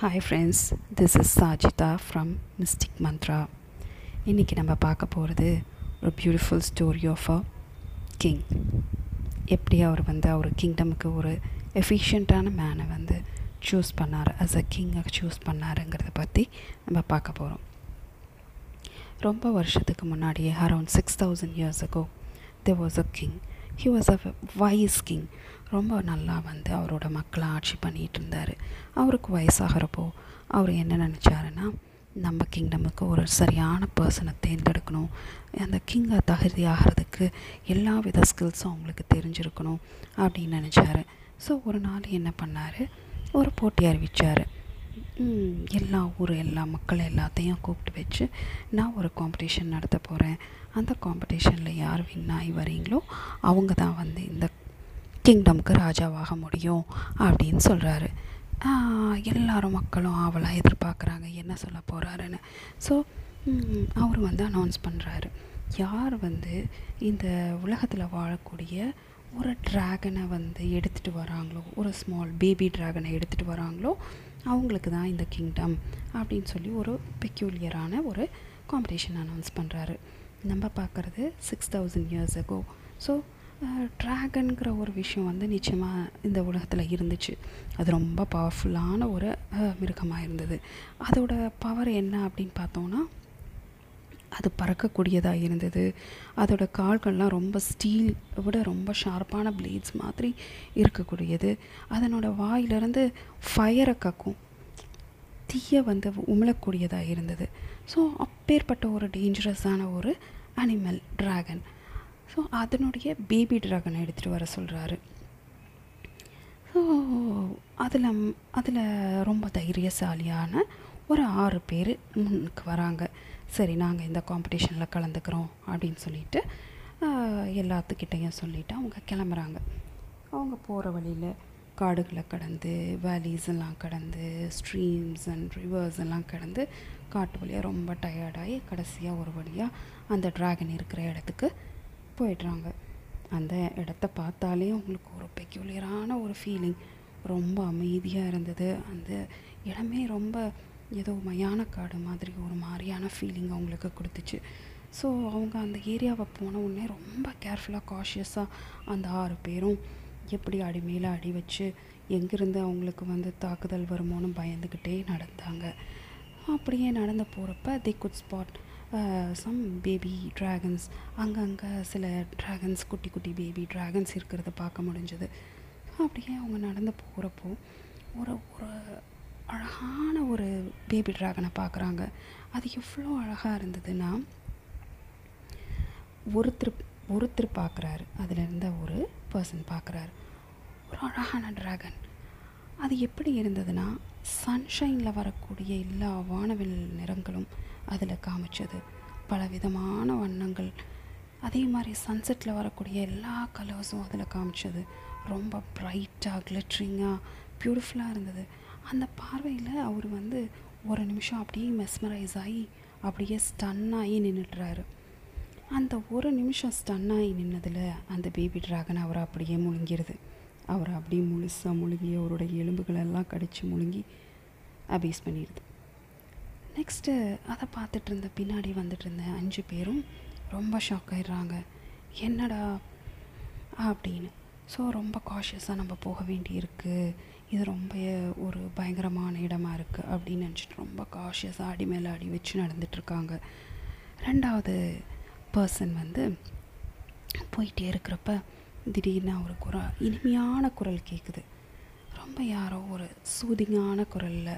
Hi friends, this is Sajida from Mystic Mantra. இன்றைக்கி நம்ம பார்க்க போகிறது ஒரு beautiful story of a king. எப்படி அவர் வந்து அவர் கிங்டமுக்கு ஒரு எஃபிஷியண்ட்டான மேனை வந்து சூஸ் பண்ணார், அஸ் அ கிங்காக சூஸ் பண்ணாருங்கிறத பற்றி நம்ம பார்க்க போகிறோம். ரொம்ப வருஷத்துக்கு முன்னாடியே, around 6000 years ago, there was a king. He was a wise king. ரொம்ப நல்லா வந்து அவரோட மக்களை ஆட்சி பண்ணிகிட்டு இருந்தார். அவருக்கு வயசாகிறப்போ அவர் என்ன நினச்சாருன்னா, நம்ம கிங்டமுக்கு ஒரு சரியான பர்சனை தேர்ந்தெடுக்கணும், அந்த கிங்காக தகுதி ஆகிறதுக்கு எல்லா வித ஸ்கில்ஸும் அவங்களுக்கு தெரிஞ்சிருக்கணும் அப்படின்னு நினச்சாரு. ஸோ ஒரு நாள் என்ன பண்ணார், ஒரு போட்டி அறிவித்தார். எல்லா ஊர் எல்லா மக்கள் எல்லாத்தையும் கூப்பிட்டு வச்சு, நான் ஒரு காம்படிஷன் நடத்த போகிறேன், அந்த காம்படிஷனில் யார் வின் ஆகி வரீங்களோ அவங்க தான் வந்து இந்த கிங்டமுக்கு ராஜாவாக முடியும் அப்படின்னு சொல்கிறாரு. எல்லாரும் மக்களும் ஆவலாக எதிர்பார்க்குறாங்க என்ன சொல்ல போகிறாருன்னு. ஸோ அவர் வந்து அனௌன்ஸ் பண்ணுறாரு, யார் வந்து இந்த உலகத்தில் வாழக்கூடிய ஒரு ட்ராகனை வந்து எடுத்துகிட்டு வராங்களோ, ஒரு ஸ்மால் பேபி ட்ராகனை எடுத்துகிட்டு வராங்களோ அவங்களுக்கு தான் இந்த கிங்டம் அப்படின்னு சொல்லி ஒரு பெக்யூலியரான ஒரு காம்படிஷன் அனௌன்ஸ் பண்ணுறாரு. நம்ம பார்க்குறது 6000 years ago. ஸோ ட்ராகன்கிற ஒரு விஷயம் வந்து நிச்சயமாக இந்த உலகத்தில் இருந்துச்சு. அது ரொம்ப பவர்ஃபுல்லான ஒரு மிருகமாக இருந்தது. அதோட பவர் என்ன அப்படின்னு பார்த்தோன்னா, அது பறக்கக்கூடியதாக இருந்தது. அதோடய கால்கள்லாம் ரொம்ப ஸ்டீல் விட ரொம்ப ஷார்ப்பான பிளேட்ஸ் மாதிரி இருக்கக்கூடியது. அதனோட வாயிலிருந்து ஃபயரை கக்கும், தீயை வந்து உமிழக்கூடியதாக இருந்தது. ஸோ அப்பேற்பட்ட ஒரு டேஞ்சரஸான ஒரு அனிமல் ட்ராகன். ஸோ அதனுடைய பேபி ட்ராகனை எடுத்துகிட்டு வர சொல்கிறாரு. ஸோ அதில் ரொம்ப தைரியசாலியான ஒரு 6 பேர் முன்னுக்கு வராங்க. சரி, நாங்கள் இந்த காம்படிஷனில் கலந்துக்கிறோம் அப்படின்னு சொல்லிவிட்டு எல்லாத்துக்கிட்டையும் சொல்லிவிட்டு அவங்க கிளம்புறாங்க. அவங்க போகிற வழியில் காடுகளை கடந்து, வேலிஸ் எல்லாம் கடந்து, ஸ்ட்ரீம்ஸ் அண்ட் ரிவர்ஸ் எல்லாம் கடந்து, காட்டு வழியாக ரொம்ப டயர்டாகி கடைசியாக ஒரு வழியாக அந்த ட்ராகன் இருக்கிற இடத்துக்கு போயிடுறாங்க. அந்த இடத்த பார்த்தாலே அவங்களுக்கு ஒரு பெக்யூலியரான ஒரு ஃபீலிங். ரொம்ப அமைதியாக இருந்தது அந்த இடமே. ரொம்ப ஏதோ மயான காடு மாதிரி ஒரு மாதிரியான ஃபீலிங் அவங்களுக்கு கொடுத்துச்சு. ஸோ அவங்க அந்த ஏரியாவை போன உடனே ரொம்ப கேர்ஃபுல்லாக, காஷியஸாக அந்த 6 பேரும் எப்படி அடி மேலே அடி வச்சு எங்கேருந்து அவங்களுக்கு வந்து தாக்குதல் வருமோன்னு பயந்துக்கிட்டே நடந்தாங்க. அப்படியே நடந்து போகிறப்ப they could spot some baby dragons. அங்கங்கே சில ட்ராகன்ஸ், குட்டி குட்டி பேபி ட்ராகன்ஸ் இருக்கிறத பார்க்க முடிஞ்சது. அப்படியே அவங்க நடந்து போகிறப்போ ஒரு அழகான ஒரு பேபி ட்ராகனை பார்க்குறாங்க. அது எவ்வளோ அழகாக இருந்ததுன்னா, ஒருத்தர் பார்க்குறாரு, அதில் இருந்த ஒரு பர்சன் பார்க்குறாரு ஒரு அழகான ட்ராகன். அது எப்படி இருந்ததுன்னா, சன்ஷைனில் வரக்கூடிய எல்லா வானவில் நிறங்களும் அதில் காமிச்சது, பலவிதமான வண்ணங்கள். அதே மாதிரி சன்செட்டில் வரக்கூடிய எல்லா கலர்ஸும் அதில் காமிச்சது. ரொம்ப ப்ரைட்டாக, கிளிட்ரிங்காக, பியூட்டிஃபுல்லாக இருந்தது. அந்த பார்வையில் அவர் வந்து ஒரு நிமிஷம் அப்படியே மெஸ்மரைஸ் ஆகி அப்படியே ஸ்டன்னாகி நின்றுட்டுறாரு. அந்த ஒரு நிமிஷம் ஸ்டன்னாகி நின்னதில் அந்த பேபி ட்ராகன் அவரை அப்படியே முழுங்கிடுது. அவரை அப்படியே முழுசாக முழுங்கி அவருடைய எலும்புகளெல்லாம் கடித்து முழுங்கி அபேஸ் பண்ணிடுது. நெக்ஸ்ட்டு அதை பார்த்துட்டு இருந்த பின்னாடி வந்துட்டு இருந்த 5 பேரும் ரொம்ப ஷாக் ஆகிடுறாங்க, என்னடா அப்படின்னு. ஸோ ரொம்ப காஷியஸாக நம்ம போக வேண்டியிருக்கு, இது ரொம்ப ஒரு பயங்கரமான இடமா இருக்குது அப்படின்னு நினச்சிட்டு ரொம்ப காஷியஸாக அடி மேலே அடி வச்சு நடந்துட்டுருக்காங்க. 2வது பர்சன் வந்து போயிட்டே இருக்கிறப்ப திடீர்னு அவருக்கு ஒரு இனிமையான குரல் கேட்குது. ரொம்ப யாரோ ஒரு சூதிங்கான குரலில்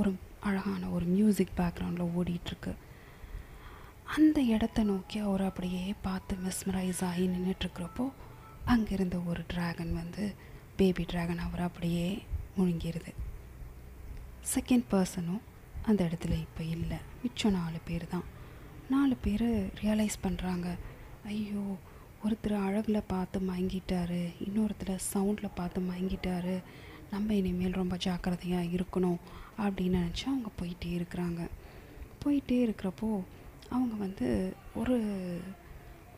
ஒரு அழகான ஒரு மியூசிக் பேக்ரவுண்டில் ஓடிட்டுருக்கு. அந்த இடத்த நோக்கி அவர் அப்படியே பார்த்து மெஸ்மரைஸ் ஆகி நின்றுட்டுருக்கிறப்போ அங்கேருந்து ஒரு ட்ராகன் வந்து பேபி ட்ராகன் அவர் அப்படியே முழுங்கிடுது. 2nd பர்சனும் அந்த இடத்துல இப்போ இல்லை. மிச்சம் 4 பேர் தான். 4 பேர் ரியலைஸ் பண்ணுறாங்க, ஐயோ ஒருத்தர் அழகில் பார்த்து மயங்கிட்டார், இன்னொருத்தர் சவுண்டில் பார்த்து மயங்கிட்டார், நம்ம இனிமேல் ரொம்ப ஜாக்கிரதையாக இருக்கணும் அப்படின்னு நினச்சி அவங்க போயிட்டே இருக்கிறாங்க. போயிட்டே இருக்கிறப்போ அவங்க வந்து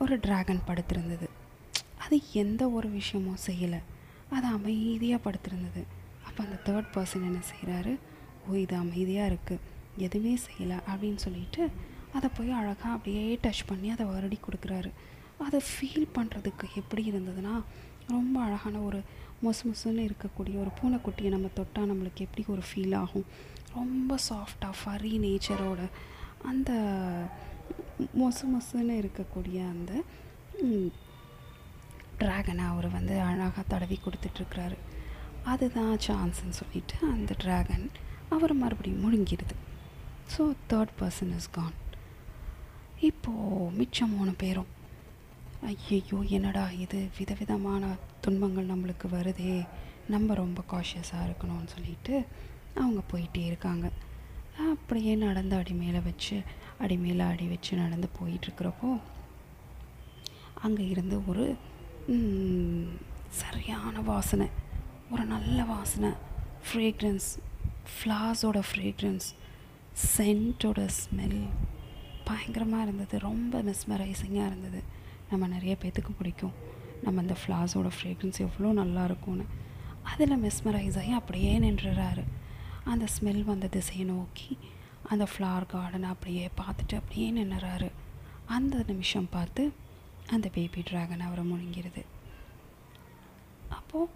ஒரு ட்ராகன் படுத்திருந்தது. அது எந்த ஒரு விஷயமும் செய்யலை, அது அமைதியாக படுத்திருந்தது. அப்போ அந்த 3rd பர்சன் என்ன செய்கிறாரு, ஓ இது அமைதியாக இருக்குது எதுவுமே செய்யலை அப்படின்னு சொல்லிட்டு அதை போய் அழகாக அப்படியே டச் பண்ணி அதை வருடி கொடுக்குறாரு. அதை ஃபீல் பண்ணுறதுக்கு எப்படி இருந்ததுன்னா ரொம்ப அழகான ஒரு மொசு மொசுன்னு இருக்கக்கூடிய ஒரு பூனைக்குட்டியை நம்ம தொட்டால் நம்மளுக்கு எப்படி ஒரு ஃபீல் ஆகும், ரொம்ப சாஃப்டாக ஃபரி நேச்சரோட அந்த மொசு மொசுன்னு இருக்கக்கூடிய அந்த ட்ராகனை அவர் வந்து அழகாக தடவி கொடுத்துட்ருக்கிறாரு. அதுதான் சான்ஸ்ன்னு சொல்லிவிட்டு அந்த ட்ராகன் அவர் மறுபடியும் முழுங்கிடுது. So third person is gone. இப்போது மிச்சம் 3 பேரும் ஐயோ என்னடா இது விதவிதமான துன்பங்கள் நம்மளுக்கு வருதே, நம்ம ரொம்ப காஷியஸாக இருக்கணும்னு சொல்லிட்டு அவங்க போயிட்டே இருக்காங்க. அப்படியே நடந்து அடி மேலே அடி வச்சு நடந்து போயிட்டுருக்கிறப்போ அங்கே இருந்து ஒரு சரியான வாசனை, ஒரு நல்ல வாசனை, ஃப்ரேக்ரன்ஸ், ஃப்ளார்ஸோட ஃப்ரேக்ரன்ஸ், சென்ட்டோட ஸ்மெல் பயங்கரமாக இருந்தது. ரொம்ப மெஸ்மரைசிங்காக இருந்தது. நம்ம நிறைய பேத்துக்கு பிடிக்கும் நம்ம இந்த ஃப்ளார்ஸோட ஃப்ரேக்ரன்ஸ் எவ்வளோ நல்லாயிருக்கும்னு. அதில் மெஸ்மரைஸ் ஆகி அப்படியே நின்றுறாரு. அந்த ஸ்மெல் வந்த திசையை நோக்கி அந்த ஃப்ளார் கார்டனை அப்படியே பார்த்துட்டு அப்படியே நின்றுறாரு. அந்த நிமிஷம் பார்த்து அந்த பேபி ட்ராகன் அவரை முழுங்கிடுது. அப்போது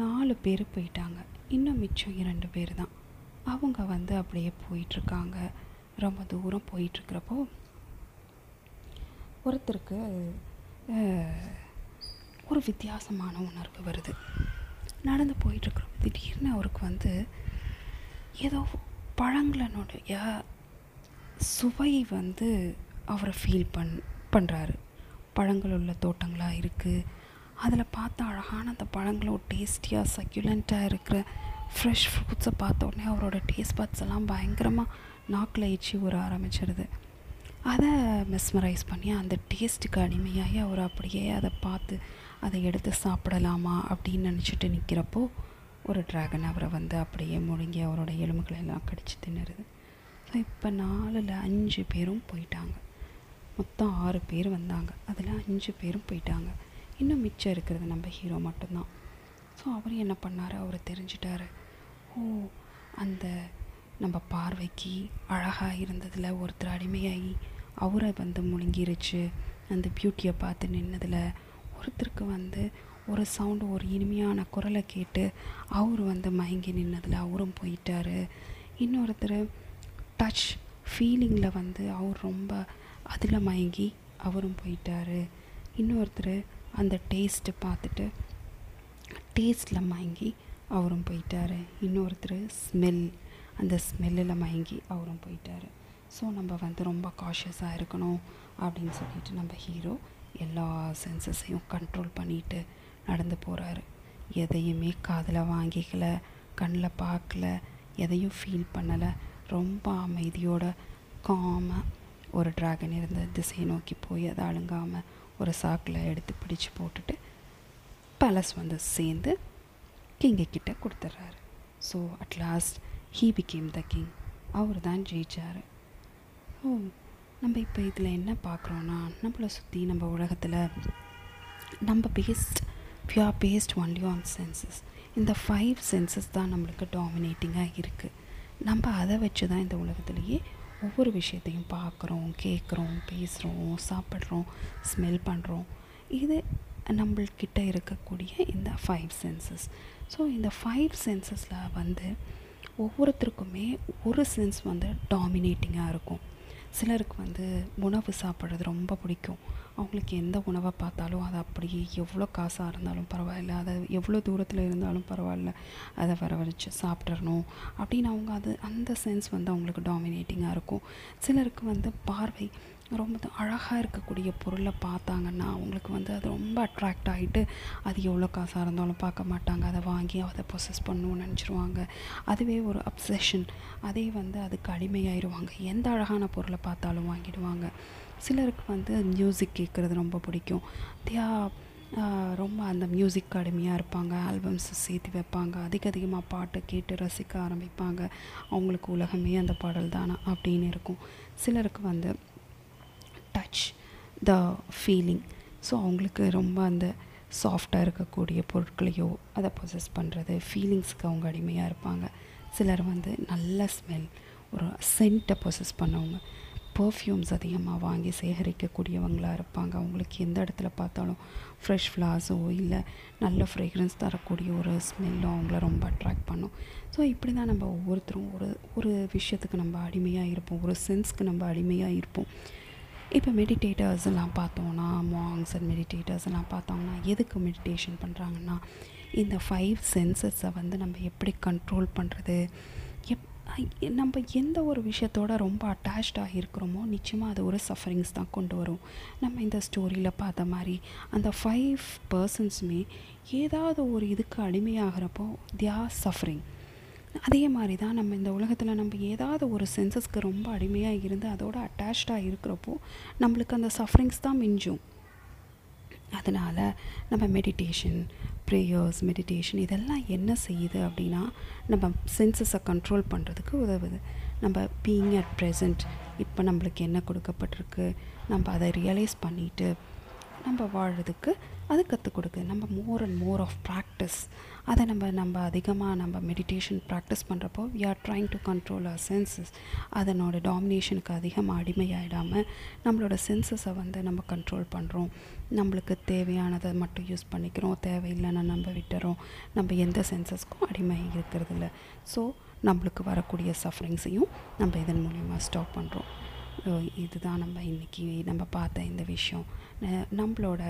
4 பேர் போயிட்டாங்க, இன்னும் மிச்சம் 2 பேர் தான். அவங்க வந்து அப்படியே போயிட்டுருக்காங்க. ரொம்ப தூரம் போயிட்டுருக்கிறப்போ ஒருத்தருக்கு ஒரு வித்தியாசமான உணர்வு வருது. நடந்து போயிட்டுருக்குறோம், திடீர்னு அவருக்கு வந்து ஏதோ பழங்களுடைய சுவை வந்து அவரை ஃபீல் பண்ணுறாரு. பழங்கள் உள்ள தோட்டங்களாக இருக்குது, அதில் பார்த்தா அழகான அந்த பழங்களும் டேஸ்டியாக சக்யூலண்ட்டாக இருக்கிற ஃப்ரெஷ் ஃப்ரூட்ஸை பார்த்த உடனே அவரோட டேஸ்ட் பட்ஸ் எல்லாம் பயங்கரமாக நாக்கில் எச்சி ஊற ஆரம்பிச்சிடுது. அதை மெஸ்மரைஸ் பண்ணி அந்த டேஸ்ட்டுக்கு அடிமையாகி அவர் அப்படியே அதை பார்த்து அதை எடுத்து சாப்பிடலாமா அப்படின்னு நினச்சிட்டு நிற்கிறப்போ ஒரு ட்ராகன் அவரை வந்து அப்படியே முழுங்கி அவரோட எலும்புகளெல்லாம் கடிச்சு தின்னுறது. ஸோ இப்போ 4ல் 5 பேரும் போயிட்டாங்க. மொத்தம் 6 பேர் வந்தாங்க, அதில் 5 பேரும் போயிட்டாங்க. இன்னும் மிச்சம் இருக்கிறது நம்ம ஹீரோ மட்டும்தான். ஸோ அவர் என்ன பண்ணார், அவர் தெரிஞ்சிட்டார், ஓ அந்த நம்ம பார்வைக்கு அழகாக இருந்ததில் ஒருத்தர் அடிமையாகி அவரை வந்து முழுங்கிருச்சு, அந்த பியூட்டியை பார்த்து நின்னதில் ஒருத்தருக்கு வந்து ஒரு சவுண்டு ஒரு இனிமையான குரலை கேட்டு அவர் வந்து மயங்கி நின்னதில் அவரும் போயிட்டார். இன்னொருத்தர் டச் ஃபீலிங்கில் வந்து அவர் ரொம்ப அதில் மயங்கி அவரும் போயிட்டார். இன்னொருத்தர் அந்த டேஸ்ட்டு பார்த்துட்டு டேஸ்ட்டில் மயங்கி அவரும் போயிட்டார். இன்னொருத்தர் ஸ்மெல், அந்த ஸ்மெல்லில் மயங்கி அவரும் போயிட்டார். ஸோ நம்ம வந்து ரொம்ப காஷியஸாக இருக்கணும் அப்படின்னு சொல்லிட்டு நம்ம ஹீரோ எல்லா சென்சஸையும் கண்ட்ரோல் பண்ணிட்டு நடந்து போகிறாரு. எதையுமே காதில் வாங்கிக்கல, கண்ணில் பார்க்கல, எதையும் ஃபீல் பண்ணலை. ரொம்ப அமைதியோட காமாக ஒரு ட்ராகன் இருந்த திசையை நோக்கி போய் அதை அழுங்காமல் ஒரு சாக்கில் எடுத்து பிடிச்சி போட்டுட்டு பேலஸ் வந்து சேர்ந்து கிங்கிட்ட கொடுத்துட்றாரு. So at last he became the king. அவர் தான் ஜெயித்தார். ஓ நம்ம இப்போ இதில் என்ன பார்க்குறோன்னா, நம்மளை சுற்றி நம்ம உலகத்தில் நம்ம பேஸ்ட் ஒன்லி ஆன் சென்சஸ். இந்த 5 சென்சஸ் தான் நம்மளுக்கு டாமினேட்டிங்காக இருக்குது. நம்ம அதை வச்சு தான் இந்த உலகத்துலேயே ஒவ்வொரு விஷயத்தையும் பார்க்குறோம், கேட்குறோம், பேசுகிறோம், சாப்பிட்றோம், ஸ்மெல் பண்ணுறோம். இது நம்மள்கிட்ட இருக்கக்கூடிய இந்த 5 சென்சஸ். ஸோ இந்த 5 சென்சஸில் வந்து ஒவ்வொருத்தருக்குமே ஒரு சென்ஸ் வந்து டாமினேட்டிங்காக இருக்கும். சிலருக்கு வந்து உணவு சாப்பிட்றது ரொம்ப பிடிக்கும். அவங்களுக்கு எந்த உணவை பார்த்தாலும் அதை அப்படியே எவ்வளோ காசாக இருந்தாலும் பரவாயில்ல, அதை எவ்வளோ தூரத்தில் இருந்தாலும் பரவாயில்ல, அதை வரவழைச்சு சாப்பிட்றணும் அப்படின்னு அவங்க அந்த சென்ஸ் வந்து அவங்களுக்கு டாமினேட்டிங்காக இருக்கும். சிலருக்கு வந்து பார்வை ரொம்ப அழகாக இருக்கக்கூடிய பொருளை பார்த்தாங்கன்னா அவங்களுக்கு வந்து அது ரொம்ப அட்ராக்ட் ஆகிட்டு அது எவ்வளோ காசாக இருந்தாலும் பார்க்க மாட்டாங்க, அதை வாங்கி அதை பொசஸ் பண்ணணும்னு நினச்சிருவாங்க. அதுவே ஒரு அப்சஷன், அதே வந்து அதுக்கு அடிமையாயிடுவாங்க, எந்த அழகான பொருளை பார்த்தாலும் வாங்கிடுவாங்க. சிலருக்கு வந்து மியூசிக் கேட்குறது ரொம்ப பிடிக்கும், ரொம்ப அந்த மியூசிக் அடிமையாக இருப்பாங்க, ஆல்பம்ஸ் சேர்த்து வைப்பாங்க, அதிகமாக பாட்டு கேட்டு ரசிக்க ஆரம்பிப்பாங்க, அவங்களுக்கு உலகமே அந்த பாடல் தானே அப்படின்னு இருக்கும். சிலருக்கு வந்து டச் த ஃபீலிங், ஸோ அவங்களுக்கு ரொம்ப அந்த சாஃப்டாக இருக்கக்கூடிய பொருட்களையோ அதை பொசஸ் பண்ணுறது, ஃபீலிங்ஸ்க்கு அவங்க அடிமையாக இருப்பாங்க. சிலர் வந்து நல்ல ஸ்மெல், ஒரு சென்ட்டை பொசஸ் பண்ணவங்க, பர்ஃப்யூம்ஸ் அதிகமாக வாங்கி சேகரிக்கக்கூடியவங்களாக இருப்பாங்க. அவங்களுக்கு எந்த இடத்துல பார்த்தாலும் ஃப்ரெஷ் ஃப்ளார்ஸோ இல்லை நல்ல ஃப்ரேக்ரன்ஸ் தரக்கூடிய ஒரு ஸ்மெல்லும் அவங்கள ரொம்ப அட்ராக்ட் பண்ணும். ஸோ இப்படி தான் நம்ம ஒவ்வொருத்தரும் ஒரு விஷயத்துக்கு நம்ம அடிமையாக இருப்போம், ஒரு சென்ஸ்க்கு நம்ம அடிமையாக இருப்போம். இப்போ மெடிடேட்டர்ஸ் எல்லாம் பார்த்தோன்னா, மாங்ஸ் அண்ட் மெடிடேட்டர்ஸ் எல்லாம் பார்த்தோம்னா எதுக்கு மெடிடேஷன் பண்ணுறாங்கன்னா, இந்த 5 சென்சஸை வந்து நம்ம எப்படி கண்ட்ரோல் பண்ணுறது, நம்ம எந்த ஒரு விஷயத்தோட ரொம்ப அட்டாச்சாக இருக்கிறோமோ நிச்சயமாக அது ஒரு சஃபரிங்ஸ் தான் கொண்டு வரும். நம்ம இந்த ஸ்டோரியில் பார்த்த மாதிரி அந்த 5 பர்சன்ஸுமே ஏதாவது ஒரு இதுக்கு அடிமையாகிறப்போ தே ஆர் சஃபரிங். அதே மாதிரி தான் நம்ம இந்த உலகத்தில் நம்ம ஏதாவது ஒரு சென்சஸ்க்கு ரொம்ப அடிமையாக இருந்து அதோட அட்டாச்சாக இருக்கிறப்போ நம்மளுக்கு அந்த சஃபரிங்ஸ் தான் மிஞ்சும். அதனால் நம்ம மெடிடேஷன், ப்ரேயர்ஸ், மெடிடேஷன் இதெல்லாம் என்ன செய்யுது அப்படின்னா, நம்ம சென்சஸை கண்ட்ரோல் பண்ணுறதுக்கு உதவுது. நம்ம பீயிங் அட் ப்ரெசண்ட், இப்போ நம்மளுக்கு என்ன கொடுக்கப்பட்டிருக்கு நம்ம அதை ரியலைஸ் பண்ணிவிட்டு நம்ம வாழ்கிறதுக்கு அது கற்றுக் கொடுக்குது. நம்ம more and more of practice, அதை நம்ம அதிகமாக நம்ம மெடிடேஷன் ப்ராக்டிஸ் பண்ணுறப்போ we are trying to control our senses. அதனோட டாமினேஷனுக்கு அதிகமாக அடிமையாயிடாமல் நம்மளோட சென்சஸை வந்து நம்ம கண்ட்ரோல் பண்ணுறோம். நம்மளுக்கு தேவையானதை மட்டும் யூஸ் பண்ணிக்கிறோம், தேவையில்லைன்னா நம்ம விட்டுறோம். நம்ம எந்த சென்சஸ்க்கும் அடிமை இருக்கிறது இல்லை. ஸோ நம்மளுக்கு வரக்கூடிய சஃபரிங்ஸையும் நம்ம இதன் மூலமா ஸ்டாப் பண்ணுறோம். இதுதான் நம்ம இன்றைக்கி நம்ம பார்த்த இந்த விஷயம். நம்மளோட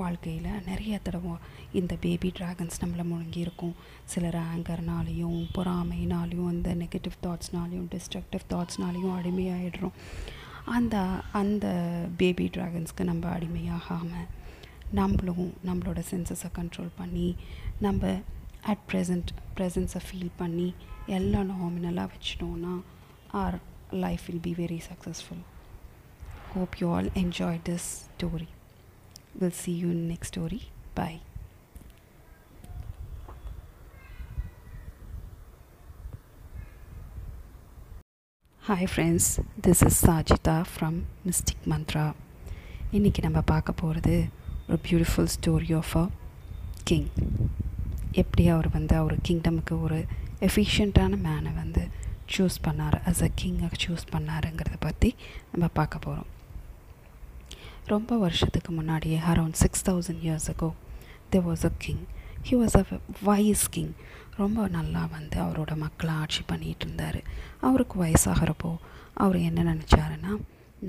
வாழ்க்கையில் நிறைய தடவை இந்த பேபி ட்ராகன்ஸ் நம்மளை முழுங்கியிருக்கும். சிலர் ஆங்கர்னாலேயும், பொறாமைனாலேயும், இந்த நெகட்டிவ் தாட்ஸ்னாலேயும், டிஸ்ட்ரக்டிவ் தாட்ஸ்னாலேயும் அடிமையாகிடுறோம். அந்த பேபி ட்ராகன்ஸ்க்கு நம்ம அடிமையாகாமல் நம்மளும் நம்மளோட சென்சஸை கண்ட்ரோல் பண்ணி நம்ம அட் ப்ரெசன்ஸை ஃபீல் பண்ணி எல்லாம் நாமினலாக வச்சிட்டோன்னா our life will be very successful. Hope you all enjoyed this story. We'll see you in next story. Bye. Hi friends, this is Sajitha from Mystic Mantra. இன்னைக்கு நம்ம பார்க்க போகிறது ஒரு beautiful story of a king. எப்படி அவர் வந்து அவர் கிங்டமுக்கு ஒரு எஃபிஷியண்ட்டான மேனை வந்து சூஸ் பண்ணார், அஸ் அ கிங்கை சூஸ் பண்ணாருங்கிறத பற்றி நம்ம பார்க்க போகிறோம். ரொம்ப வருஷத்துக்கு முன்னாடியே, around 6000 years ago, there was a king. He was a wise king. ரொம்ப நல்லா வந்து அவரோட மக்களை ஆட்சி பண்ணிகிட்டு இருந்தார். அவருக்கு வயசாகிறப்போ அவர் என்ன நினச்சாருன்னா,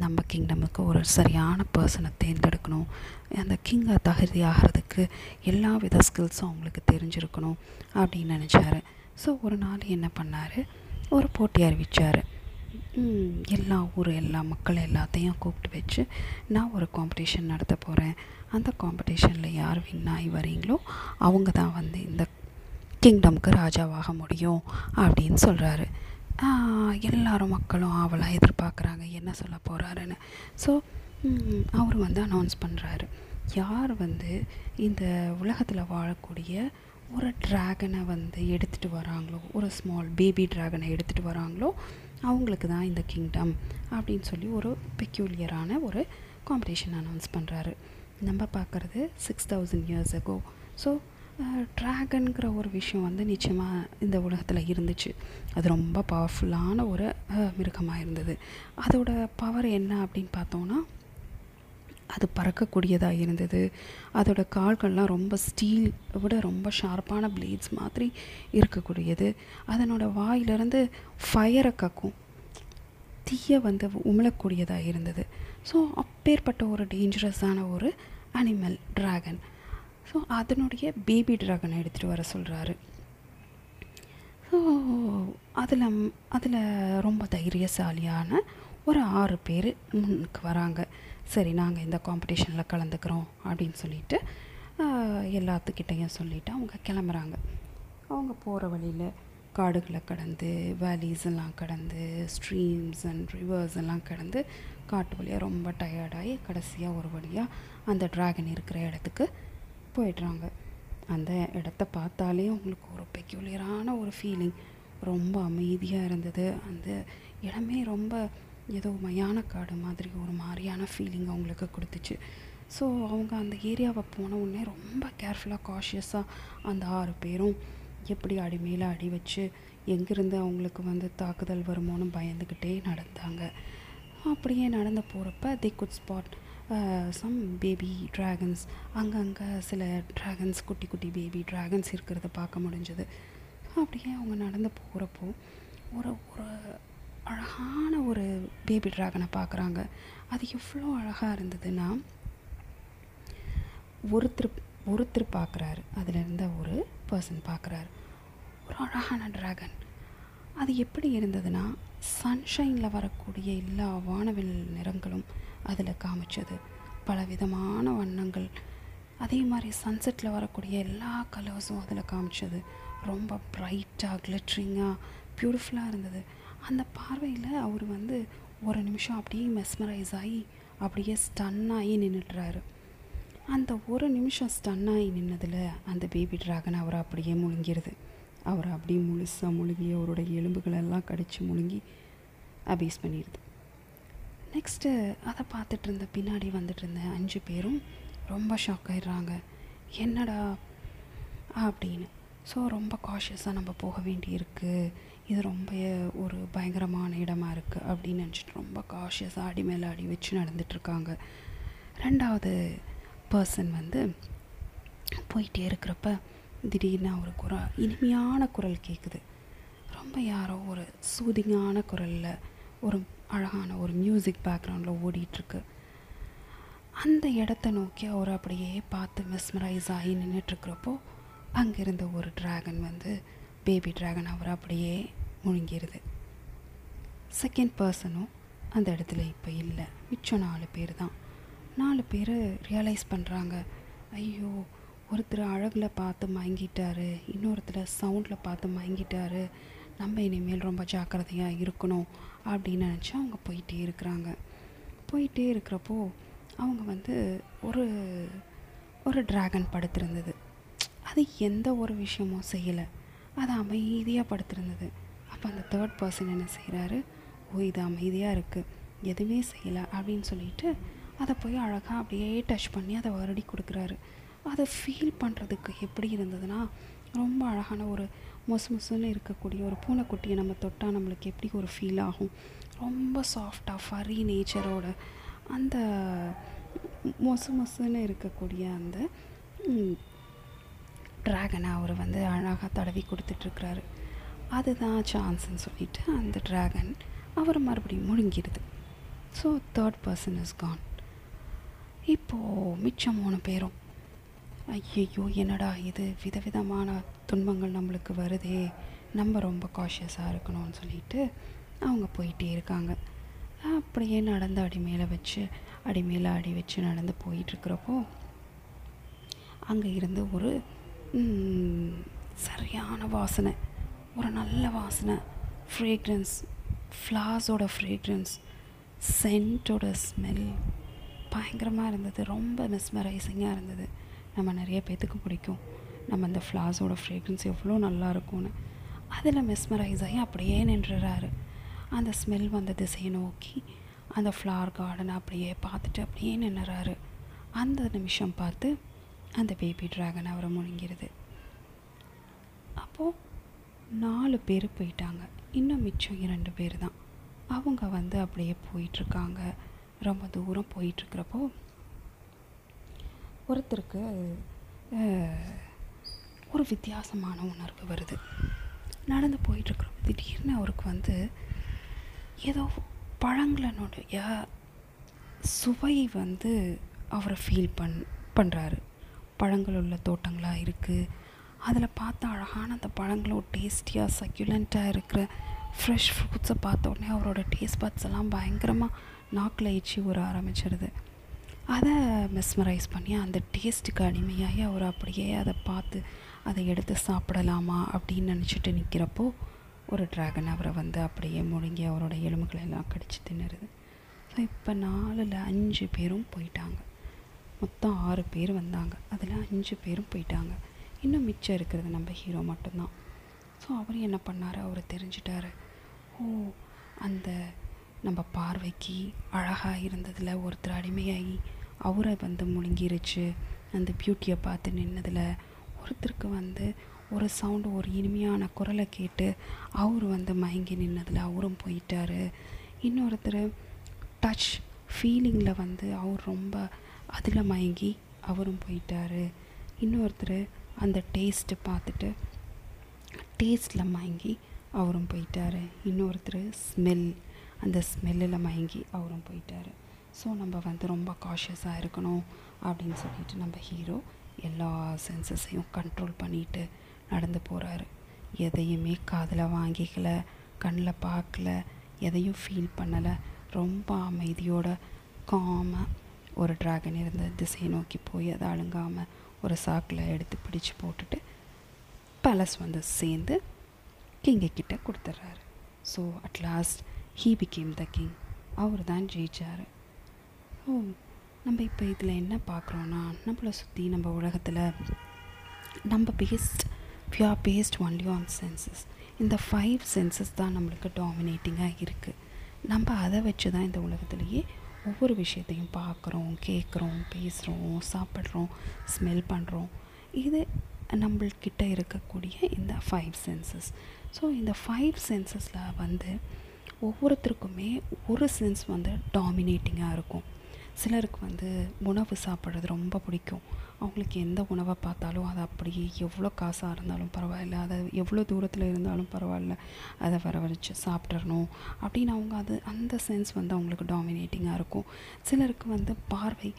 நம்ம கிங்டமுக்கு ஒரு சரியான பர்சனை தேர்ந்தெடுக்கணும், அந்த கிங்கை தகுதி ஆகிறதுக்கு எல்லா வித ஸ்கில்ஸும் அவங்களுக்கு தெரிஞ்சிருக்கணும் அப்படின்னு நினச்சார். ஸோ ஒரு நாள் என்ன பண்ணார், ஒரு போட்டி அறிவித்தார். எல்லா மக்கள் எல்லாத்தையும் கூப்பிட்டு வச்சு, நான் ஒரு காம்படிஷன் நடத்த போகிறேன், அந்த காம்படிஷனில் யார் வின் ஆகி வரீங்களோ அவங்க தான் வந்து இந்த கிங்டமுக்கு ராஜாவாக முடியும் அப்படின்னு சொல்கிறாரு. எல்லாரும் மக்களும் ஆவலாக எதிர்பார்க்குறாங்க என்ன சொல்ல போகிறாருன்னு. ஸோ அவர் வந்து அனௌன்ஸ் பண்ணுறாரு, யார் வந்து இந்த உலகத்தில் வாழக்கூடிய ஒரு ட்ராகனை வந்து எடுத்துகிட்டு வராங்களோ, ஒரு ஸ்மால் பேபி ட்ராகனை எடுத்துகிட்டு வராங்களோ அவங்களுக்கு தான் இந்த கிங்டம் அப்படின்னு சொல்லி ஒரு பெக்யூலியரான ஒரு காம்படிஷன் அனௌன்ஸ் பண்ணுறாரு. நம்ம பார்க்குறது 6000 years ago. ஸோ ட்ராகன்கிற ஒரு விஷயம் வந்து நிச்சயமாக இந்த உலகத்தில் இருந்துச்சு. அது ரொம்ப பவர்ஃபுல்லான ஒரு மிருகமாக இருந்தது. அதோட பவர் என்ன அப்படின்னு பார்த்தோன்னா, அது பறக்கக்கூடியதாக இருந்தது. அதோட கால்கள்லாம் ரொம்ப ஸ்டீல் விட ரொம்ப ஷார்ப்பான பிளேட்ஸ் மாதிரி இருக்கக்கூடியது. அதனோட வாயிலிருந்து ஃபயரை கக்கும், தீயை வந்து உமிழக்கூடியதாக இருந்தது. ஸோ அப்பேற்பட்ட ஒரு டேஞ்சரஸான ஒரு அனிமல் ட்ராகன். ஸோ அதனுடைய பேபி ட்ராகனை எடுத்துகிட்டு வர சொல்கிறாரு. ஸோ அதில் ரொம்ப தைரியசாலியான ஒரு 6 பேர் முன்னுக்கு வராங்க. சரி, நாங்கள் இந்த காம்படிஷனில் கலந்துக்கிறோம் அப்படின்னு சொல்லிட்டு எல்லாத்துக்கிட்டையும் சொல்லிவிட்டு அவங்க கிளம்புறாங்க. அவங்க போகிற வழியில் காடுகளை கடந்து, வேலிஸ் எல்லாம் கடந்து, ஸ்ட்ரீம்ஸ் அண்ட் ரிவர்ஸ் எல்லாம் கடந்து, காட்டு வழியாக ரொம்ப டயர்டாகி கடைசியாக ஒரு வழியாக அந்த ட்ராகன் இருக்கிற இடத்துக்கு போயிடுறாங்க. அந்த இடத்த பார்த்தாலே அவங்களுக்கு ஒரு பெக்யூலியரான ஒரு ஃபீலிங். ரொம்ப அமைதியாக இருந்தது அந்த இடமே. ரொம்ப ஏதோ மையான காடு மாதிரி ஒரு மாதிரியான ஃபீலிங் அவங்களுக்கு கொடுத்துச்சு. ஸோ அவங்க அந்த ஏரியாவை போன உடனே ரொம்ப கேர்ஃபுல்லாக, காஷியஸாக அந்த 6 பேரும் எப்படி அடி மேலே அடி வச்சு எங்கேருந்து அவங்களுக்கு வந்து தாக்குதல் வருமோன்னு பயந்துக்கிட்டே நடந்தாங்க. அப்படியே நடந்து போகிறப்ப the good spot some baby dragons. அங்கங்கே சில ட்ராகன்ஸ், குட்டி குட்டி பேபி ட்ராகன்ஸ் இருக்கிறத பார்க்க முடிஞ்சது. அப்படியே அவங்க நடந்து போகிறப்போ ஒரு ஒரு அழகான ஒரு பேபி ட்ராகனை பார்க்குறாங்க. அது எவ்வளோ அழகாக இருந்ததுன்னா, ஒருத்தர் பார்க்குறாரு, அதில் இருந்த ஒரு பர்சன் பார்க்குறாரு ஒரு அழகான ட்ராகன். அது எப்படி இருந்ததுன்னா, சன்ஷைனில் வரக்கூடிய எல்லா வானவில் நிறங்களும் அதில் காமிச்சது, பலவிதமான வண்ணங்கள். அதே மாதிரி சன்செட்டில் வரக்கூடிய எல்லா கலர்ஸும் அதில் காமிச்சது. ரொம்ப ப்ரைட்டாக, கிளிட்ரிங்காக, பியூட்டிஃபுல்லாக இருந்தது. அந்த பார்வையில் அவர் வந்து ஒரு நிமிஷம் அப்படியே மெஸ்மரைஸ் ஆகி அப்படியே ஸ்டன்னாகி நின்றுட்டுறாரு. அந்த ஒரு நிமிஷம் ஸ்டன்னாகி நின்னதில் அந்த பேபி ட்ராகன் அவரை அப்படியே முழுங்கிடுது. அவரை அப்படியே முழுசாக முழுங்கி அவருடைய எலும்புகளெல்லாம் கடித்து முழுங்கி அபேஸ் பண்ணிடுது. நெக்ஸ்ட்டு அதை பார்த்துட்டு இருந்த பின்னாடி வந்துட்டு இருந்த 5 பேரும் ரொம்ப ஷாக் ஆகிடுறாங்க, என்னடா அப்படின்னு. ஸோ ரொம்ப காஷியஸாக நம்ம போக வேண்டியிருக்கு, இது ரொம்ப ஒரு பயங்கரமான இடமா இருக்குது அப்படின்னு நினச்சிட்டு ரொம்ப காஷியஸாக அடி மேலே அடி வச்சு நடந்துகிட்ருக்காங்க. ரெண்டாவது பர்சன் வந்து போயிட்டே இருக்கிறப்ப திடீர்னு ஒரு குரல், இனிமையான குரல் கேட்குது. ரொம்ப யாரோ ஒரு சூதிங்கான குரலில் ஒரு அழகான ஒரு மியூசிக் பேக்ரவுண்டில் ஓடிட்டுருக்கு. அந்த இடத்த நோக்கி அவர் அப்படியே பார்த்து மெஸ்மரைஸ் ஆகி நின்றுட்டுருக்கிறப்போ அங்கேருந்த ஒரு ட்ராகன் வந்து பேபி ட்ராகன் அவரை அப்படியே முழுங்கிடுது. செகண்ட் பர்சனும் அந்த இடத்துல இப்போ இல்லை. மிச்சம் 4 பேர் தான். 4 பேர் ரியலைஸ் பண்ணுறாங்க, ஐயோ ஒருத்தர் அழகில் பார்த்து மயங்கிட்டாரு, இன்னொருத்தர் சவுண்டில் பார்த்து மயங்கிட்டாரு, நம்ம இனிமேல் ரொம்ப ஜாக்கிரதையாக இருக்கணும் அப்படின்னு நினச்சி அவங்க போயிட்டே இருக்கிறாங்க. போயிட்டே இருக்கிறப்போ அவங்க வந்து ஒரு ட்ராகன் படுத்திருந்தது. அது எந்த ஒரு விஷயமும் செய்யலை, அது அமைதியாக படுத்திருந்தது. அப்போ அந்த தேர்ட் பர்சன் என்ன செய்கிறாரு, ஓ இது அமைதியாக இருக்குது எதுவுமே செய்யலை அப்படின்னு சொல்லிட்டு அதை போய் அழகாக அப்படியே டச் பண்ணி அதை வருடி கொடுக்குறாரு. அதை ஃபீல் பண்ணுறதுக்கு எப்படி இருந்ததுன்னா, ரொம்ப அழகான ஒரு மொசு மொசுன்னு இருக்கக்கூடிய ஒரு பூனைக்குட்டியை நம்ம தொட்டால் நம்மளுக்கு எப்படி ஒரு ஃபீல் ஆகும், ரொம்ப சாஃப்டாக ஃபரி நேச்சரோட அந்த மொசு மொசுன்னு இருக்கக்கூடிய அந்த ட்ராகனை அவர் வந்து அழகாக தடவி கொடுத்துட்ருக்கிறாரு. அதுதான் சான்ஸ்ன்னு சொல்லிவிட்டு அந்த ட்ராகன் அவர் மறுபடியும் முழுங்கிடுது. So third person is gone. இப்போது மிச்சம் 3 பேரும், ஐயோ என்னடா இது, விதவிதமான துன்பங்கள் நம்மளுக்கு வருதே, நம்ம ரொம்ப காஷியஸாக இருக்கணும்னு சொல்லிட்டு அவங்க போயிட்டே இருக்காங்க. அப்படியே நடந்து அடி மேலே அடி வச்சு நடந்து போயிட்டுருக்கிறப்போ அங்கே இருந்து ஒரு சரியான வாசனை, ஒரு நல்ல வாசனை, ஃப்ரேக்ரன்ஸ், ஃப்ளார்ஸோட ஃப்ரேக்ரன்ஸ், சென்ட்டோட ஸ்மெல் பயங்கரமாக இருந்தது. ரொம்ப மெஸ்மரைசிங்காக இருந்தது. நம்ம நிறைய பேத்துக்கு பிடிக்கும் நம்ம அந்த ஃப்ளார்ஸோட ஃப்ரேக்ரன்ஸ் எவ்வளோ நல்லா இருக்கும்னு. அதில் மெஸ்மரைஸ் ஆகி அப்படியே நின்றுறாரு. அந்த ஸ்மெல் வந்த திசையை நோக்கி அந்த ஃப்ளார் கார்டனை அப்படியே பார்த்துட்டு அப்படியே நின்றுறாரு. அந்த நிமிஷம் பார்த்து அந்த பேபி ட்ராகன் அவரை முழுங்கிடுது. அப்போது 4 பேர் போயிட்டாங்க, இன்னும் மிச்சம் 2 பேர் தான். அவங்க வந்து அப்படியே போயிட்டுருக்காங்க. ரொம்ப தூரம் போயிட்டுருக்கிறப்போ ஒருத்தருக்கு ஒரு வித்தியாசமான உணர்வு வருது. நடந்து போயிட்டுருக்குறப்போ திடீர்னு அவருக்கு வந்து ஏதோ பழங்களனுடைய சுவை வந்து அவரை ஃபீல் பண்ணுறாரு. பழங்கள் உள்ள தோட்டங்களாக இருக்குது, அதில் பார்த்து அழகான அந்த பழங்களும் டேஸ்டியாக சக்யூலண்ட்டாக இருக்கிற ஃப்ரெஷ் ஃப்ரூட்ஸை பார்த்த உடனே அவரோட டேஸ்ட் பட்ஸ் எல்லாம் பயங்கரமாக நாக்கில் எச்சி ஊற ஆரம்பிச்சிடுது. அதை மெஸ்மரைஸ் பண்ணி அந்த டேஸ்ட்டுக்கு அடிமையாகி அவர் அப்படியே அதை பார்த்து அதை எடுத்து சாப்பிடலாமா அப்படின்னு நினச்சிட்டு நிற்கிறப்போ ஒரு ட்ராகன் அவரை வந்து அப்படியே முழுங்கி அவரோட எலும்புகளை எல்லாம் கடிச்சு தின்னுறது. ஸோ இப்போ 4ல் 5 பேரும் போயிட்டாங்க. மொத்தம் 6 பேர் வந்தாங்க, அதில் 5 பேரும் போயிட்டாங்க. இன்னும் மிச்சம் இருக்கிறது நம்ம ஹீரோ மட்டும்தான். ஸோ அவர் என்ன பண்ணார், அவர் தெரிஞ்சிட்டார், ஓ அந்த நம்ம பார்வைக்கு அழகாக இருந்ததில் ஒருத்தர் அடிமையாகி அவரை வந்து முழுங்கிருச்சு, அந்த பியூட்டியை பார்த்து நின்னதில் ஒருத்தருக்கு வந்து ஒரு சவுண்டு, ஒரு இனிமையான குரலை கேட்டு அவர் வந்து மயங்கி நின்னதில் அவரும் போயிட்டார். இன்னொருத்தர் டச் ஃபீலிங்கில் வந்து அவர் ரொம்ப அதில் மயங்கி அவரும் போயிட்டார். இன்னொருத்தர் அந்த டேஸ்ட்டு பார்த்துட்டு டேஸ்ட்டில் மயங்கி அவரும் போயிட்டார். இன்னொருத்தர் ஸ்மெல், அந்த ஸ்மெல்லில் மயங்கி அவரும் போயிட்டார். ஸோ நம்ம வந்து ரொம்ப காஷியஸாக இருக்கணும் அப்படின்னு சொல்லிட்டு நம்ம ஹீரோ எல்லா சென்சஸையும் கண்ட்ரோல் பண்ணிட்டு நடந்து போகிறாரு. எதையுமே காதில் வாங்கிக்கல, கண்ணில் பார்க்கல, எதையும் ஃபீல் பண்ணலை. ரொம்ப அமைதியோட காமாக ஒரு ட்ராகன் இருந்த திசையை நோக்கி போய் அதை அழுங்காமல் ஒரு சாக்கில் எடுத்து பிடிச்சி போட்டுட்டு பேலஸ் வந்து சேர்ந்து கிங்கிட்ட கொடுத்துட்றாரு. So at last he became the king, அவர் தான் ஜெயிச்சார். ஸோ நம்ம இப்போ இதில் என்ன பார்க்குறோன்னா, நம்மளை சுற்றி நம்ம உலகத்தில் நம்ம based, we are based only on senses. இந்த 5 சென்சஸ் தான் நம்மளுக்கு டாமினேட்டிங்காக இருக்குது. நம்ம அதை வச்சு தான் இந்த உலகத்துலேயே ஒவ்வொரு விஷயத்தையும் பார்க்குறோம், கேட்குறோம், பேசுகிறோம், சாப்பிட்றோம், ஸ்மெல் பண்ணுறோம். இது நம்மள்கிட்ட இருக்கக்கூடிய இந்த 5 சென்சஸ். ஸோ இந்த 5 சென்சஸில் வந்து ஒவ்வொருத்தருக்குமே ஒரு சென்ஸ் வந்து டாமினேட்டிங்காக இருக்கும். சிலருக்கு வந்து உணவு சாப்பிட்றது ரொம்ப பிடிக்கும். அவங்களுக்கு எந்த உணவை பார்த்தாலும் அதை அப்படியே, எவ்வளோ காசாக இருந்தாலும் பரவாயில்ல, அதை எவ்வளோ தூரத்தில் இருந்தாலும் பரவாயில்ல, அதை வரவழைச்சு சாப்பிட்றணும் அப்படின்னு அவங்க அந்த சென்ஸ் வந்து அவங்களுக்கு டாமினேட்டிங்காக இருக்கும். சிலருக்கு வந்து பார்வை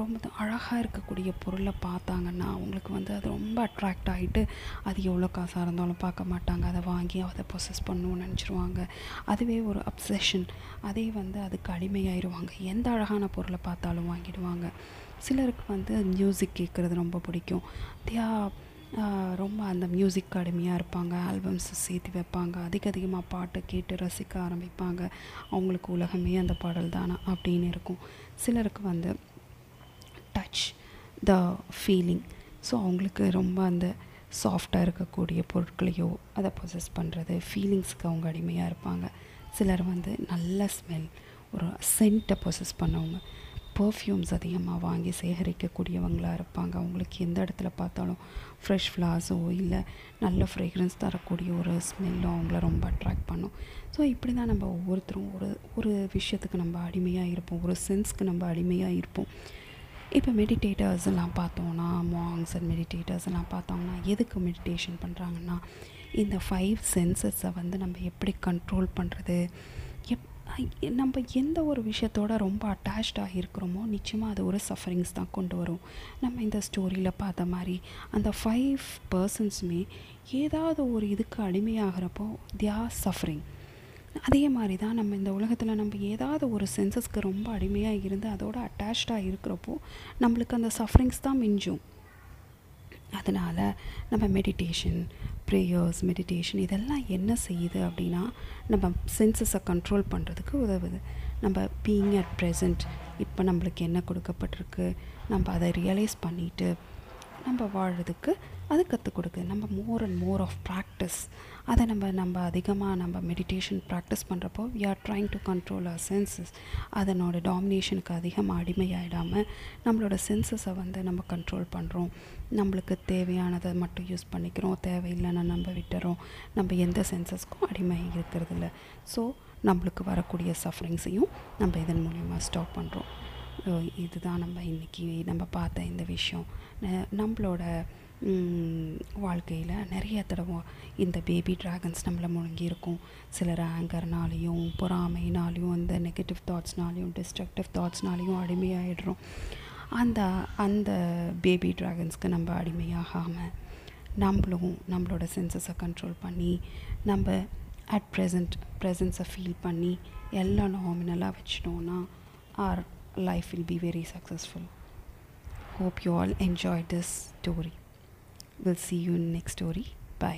ரொம்ப அழகாக இருக்கக்கூடிய பொருளை பார்த்தாங்கன்னா அவங்களுக்கு வந்து அது ரொம்ப அட்ராக்ட் ஆகிட்டு அது எவ்வளோ காசாக இருந்தாலும் பார்க்க மாட்டாங்க, அதை வாங்கி அதை பொசஸ் பண்ணணும்னு நினச்சிருவாங்க. அதுவே ஒரு அப்சஷன், அதே வந்து அதுக்கு அடிமையாயிடுவாங்க, எந்த அழகான பொருளை பார்த்தாலும் வாங்கிடுவாங்க. சிலருக்கு வந்து மியூசிக் கேட்குறது ரொம்ப பிடிக்கும். தியா ரொம்ப அந்த மியூசிக் அடிமையாக இருப்பாங்க, ஆல்பம்ஸ் சேர்த்து வைப்பாங்க, அதிகமாக பாட்டை கேட்டு ரசிக்க ஆரம்பிப்பாங்க. அவங்களுக்கு உலகமே அந்த பாடல் தானே அப்படின்னு இருக்கும். சிலருக்கு வந்து டச் த ஃபீலிங், ஸோ அவங்களுக்கு ரொம்ப அந்த சாஃப்டாக இருக்கக்கூடிய பொருட்களையோ அதை பொசஸ் பண்ணுறது, ஃபீலிங்ஸ்க்கு அவங்க அடிமையாக இருப்பாங்க. சிலர் வந்து நல்ல ஸ்மெல், ஒரு சென்ட்டை பொசஸ் பண்ணவங்க, பர்ஃப்யூம்ஸ் அதிகமாக வாங்கி சேகரிக்கக்கூடியவங்களாக இருப்பாங்க. அவங்களுக்கு எந்த இடத்துல பார்த்தாலும் ஃப்ரெஷ் ஃப்ளார்ஸோ இல்லை நல்ல ஃப்ரேக்ரன்ஸ் தரக்கூடிய ஒரு ஸ்மெல்லோ அவங்கள ரொம்ப அட்ராக்ட் பண்ணும். ஸோ இப்படி தான் நம்ம ஒவ்வொருத்தரும் ஒரு விஷயத்துக்கு நம்ம அடிமையாக இருப்போம், ஒரு சென்ஸ்க்கு நம்ம அடிமையாக இருப்போம். இப்போ மெடிடேட்டர்ஸ் எல்லாம் பார்த்தோன்னா, மாங்ஸ் அண்ட் மெடிடேட்டர்ஸ் எல்லாம் பார்த்தோம்னா எதுக்கு மெடிடேஷன் பண்ணுறாங்கன்னா, இந்த 5 சென்சஸை வந்து நம்ம எப்படி கண்ட்ரோல் பண்ணுறது, நம்ம எந்த ஒரு விஷயத்தோட ரொம்ப அட்டாச்சாக இருக்கிறோமோ நிச்சயமாக அது ஒரு சஃபரிங்ஸ் தான் கொண்டு வரும். நம்ம இந்த ஸ்டோரியில் பார்த்த மாதிரி அந்த 5 பர்சன்ஸுமே ஏதாவது ஒரு இதுக்கு அடிமையாகிறப்போ தே ஆர் சஃபரிங். அதே மாதிரி தான் நம்ம இந்த உலகத்தில் நம்ம ஏதாவது ஒரு சென்சஸ்க்கு ரொம்ப அடிமையாக இருந்து அதோட அட்டாச்சாக இருக்கிறப்போ நம்மளுக்கு அந்த சஃபரிங்ஸ் தான் மிஞ்சும். அதனால் நம்ம மெடிடேஷன், ப்ரேயர்ஸ், மெடிடேஷன் இதெல்லாம் என்ன செய்யுது அப்படின்னா, நம்ம சென்சஸை கண்ட்ரோல் பண்ணுறதுக்கு உதவுது. நம்ம பீயிங் அட் ப்ரெசண்ட், இப்போ நம்மளுக்கு என்ன கொடுக்கப்பட்டிருக்கு நம்ம அதை ரியலைஸ் பண்ணிவிட்டு நம்ம வாழ்கிறதுக்கு அது கற்றுக் கொடுக்குது. நம்ம more and more of practice, அதை நம்ம அதிகமாக நம்ம மெடிடேஷன் ப்ராக்டிஸ் பண்ணுறப்போ we are trying to control our senses. அதனோட டாமினேஷனுக்கு அதிகமாக அடிமையாயிடாமல் நம்மளோட சென்சஸை வந்து நம்ம கண்ட்ரோல் பண்ணுறோம். நம்மளுக்கு தேவையானதை மட்டும் யூஸ் பண்ணிக்கிறோம், தேவையில்லைன்னா நம்ம விட்டுறோம். நம்ம எந்த சென்சஸ்க்கும் அடிமை இருக்கிறதில்ல. ஸோ நம்மளுக்கு வரக்கூடிய சஃபரிங்ஸையும் நம்ம இதன் மூலயமா ஸ்டாப் பண்ணுறோம். இதுதான் நம்ம இன்றைக்கி நம்ம பார்த்த இந்த விஷயம். நம்மளோட வாழ்க்கையில் நிறைய தடவை இந்த பேபி ட்ராகன்ஸ் நம்மளை முழுங்கியிருக்கும். சிலர் ஆங்கர்னாலேயும், பொறாமைனாலேயும், இந்த நெகட்டிவ் தாட்ஸ்னாலேயும், டிஸ்ட்ரக்டிவ் தாட்ஸ்னாலேயும் அடிமையாகிடுறோம். அந்த பேபி ட்ராகன்ஸ்க்கு நம்ம அடிமையாகாமல் நம்மளும் நம்மளோட சென்சஸை கண்ட்ரோல் பண்ணி நம்ம அட் ப்ரெசன்ஸை ஃபீல் பண்ணி எல்லாம் நாமினலாக வச்சிட்டோன்னா our life will be very successful. Hope you all enjoyed this story. We'll see you in next story. Bye.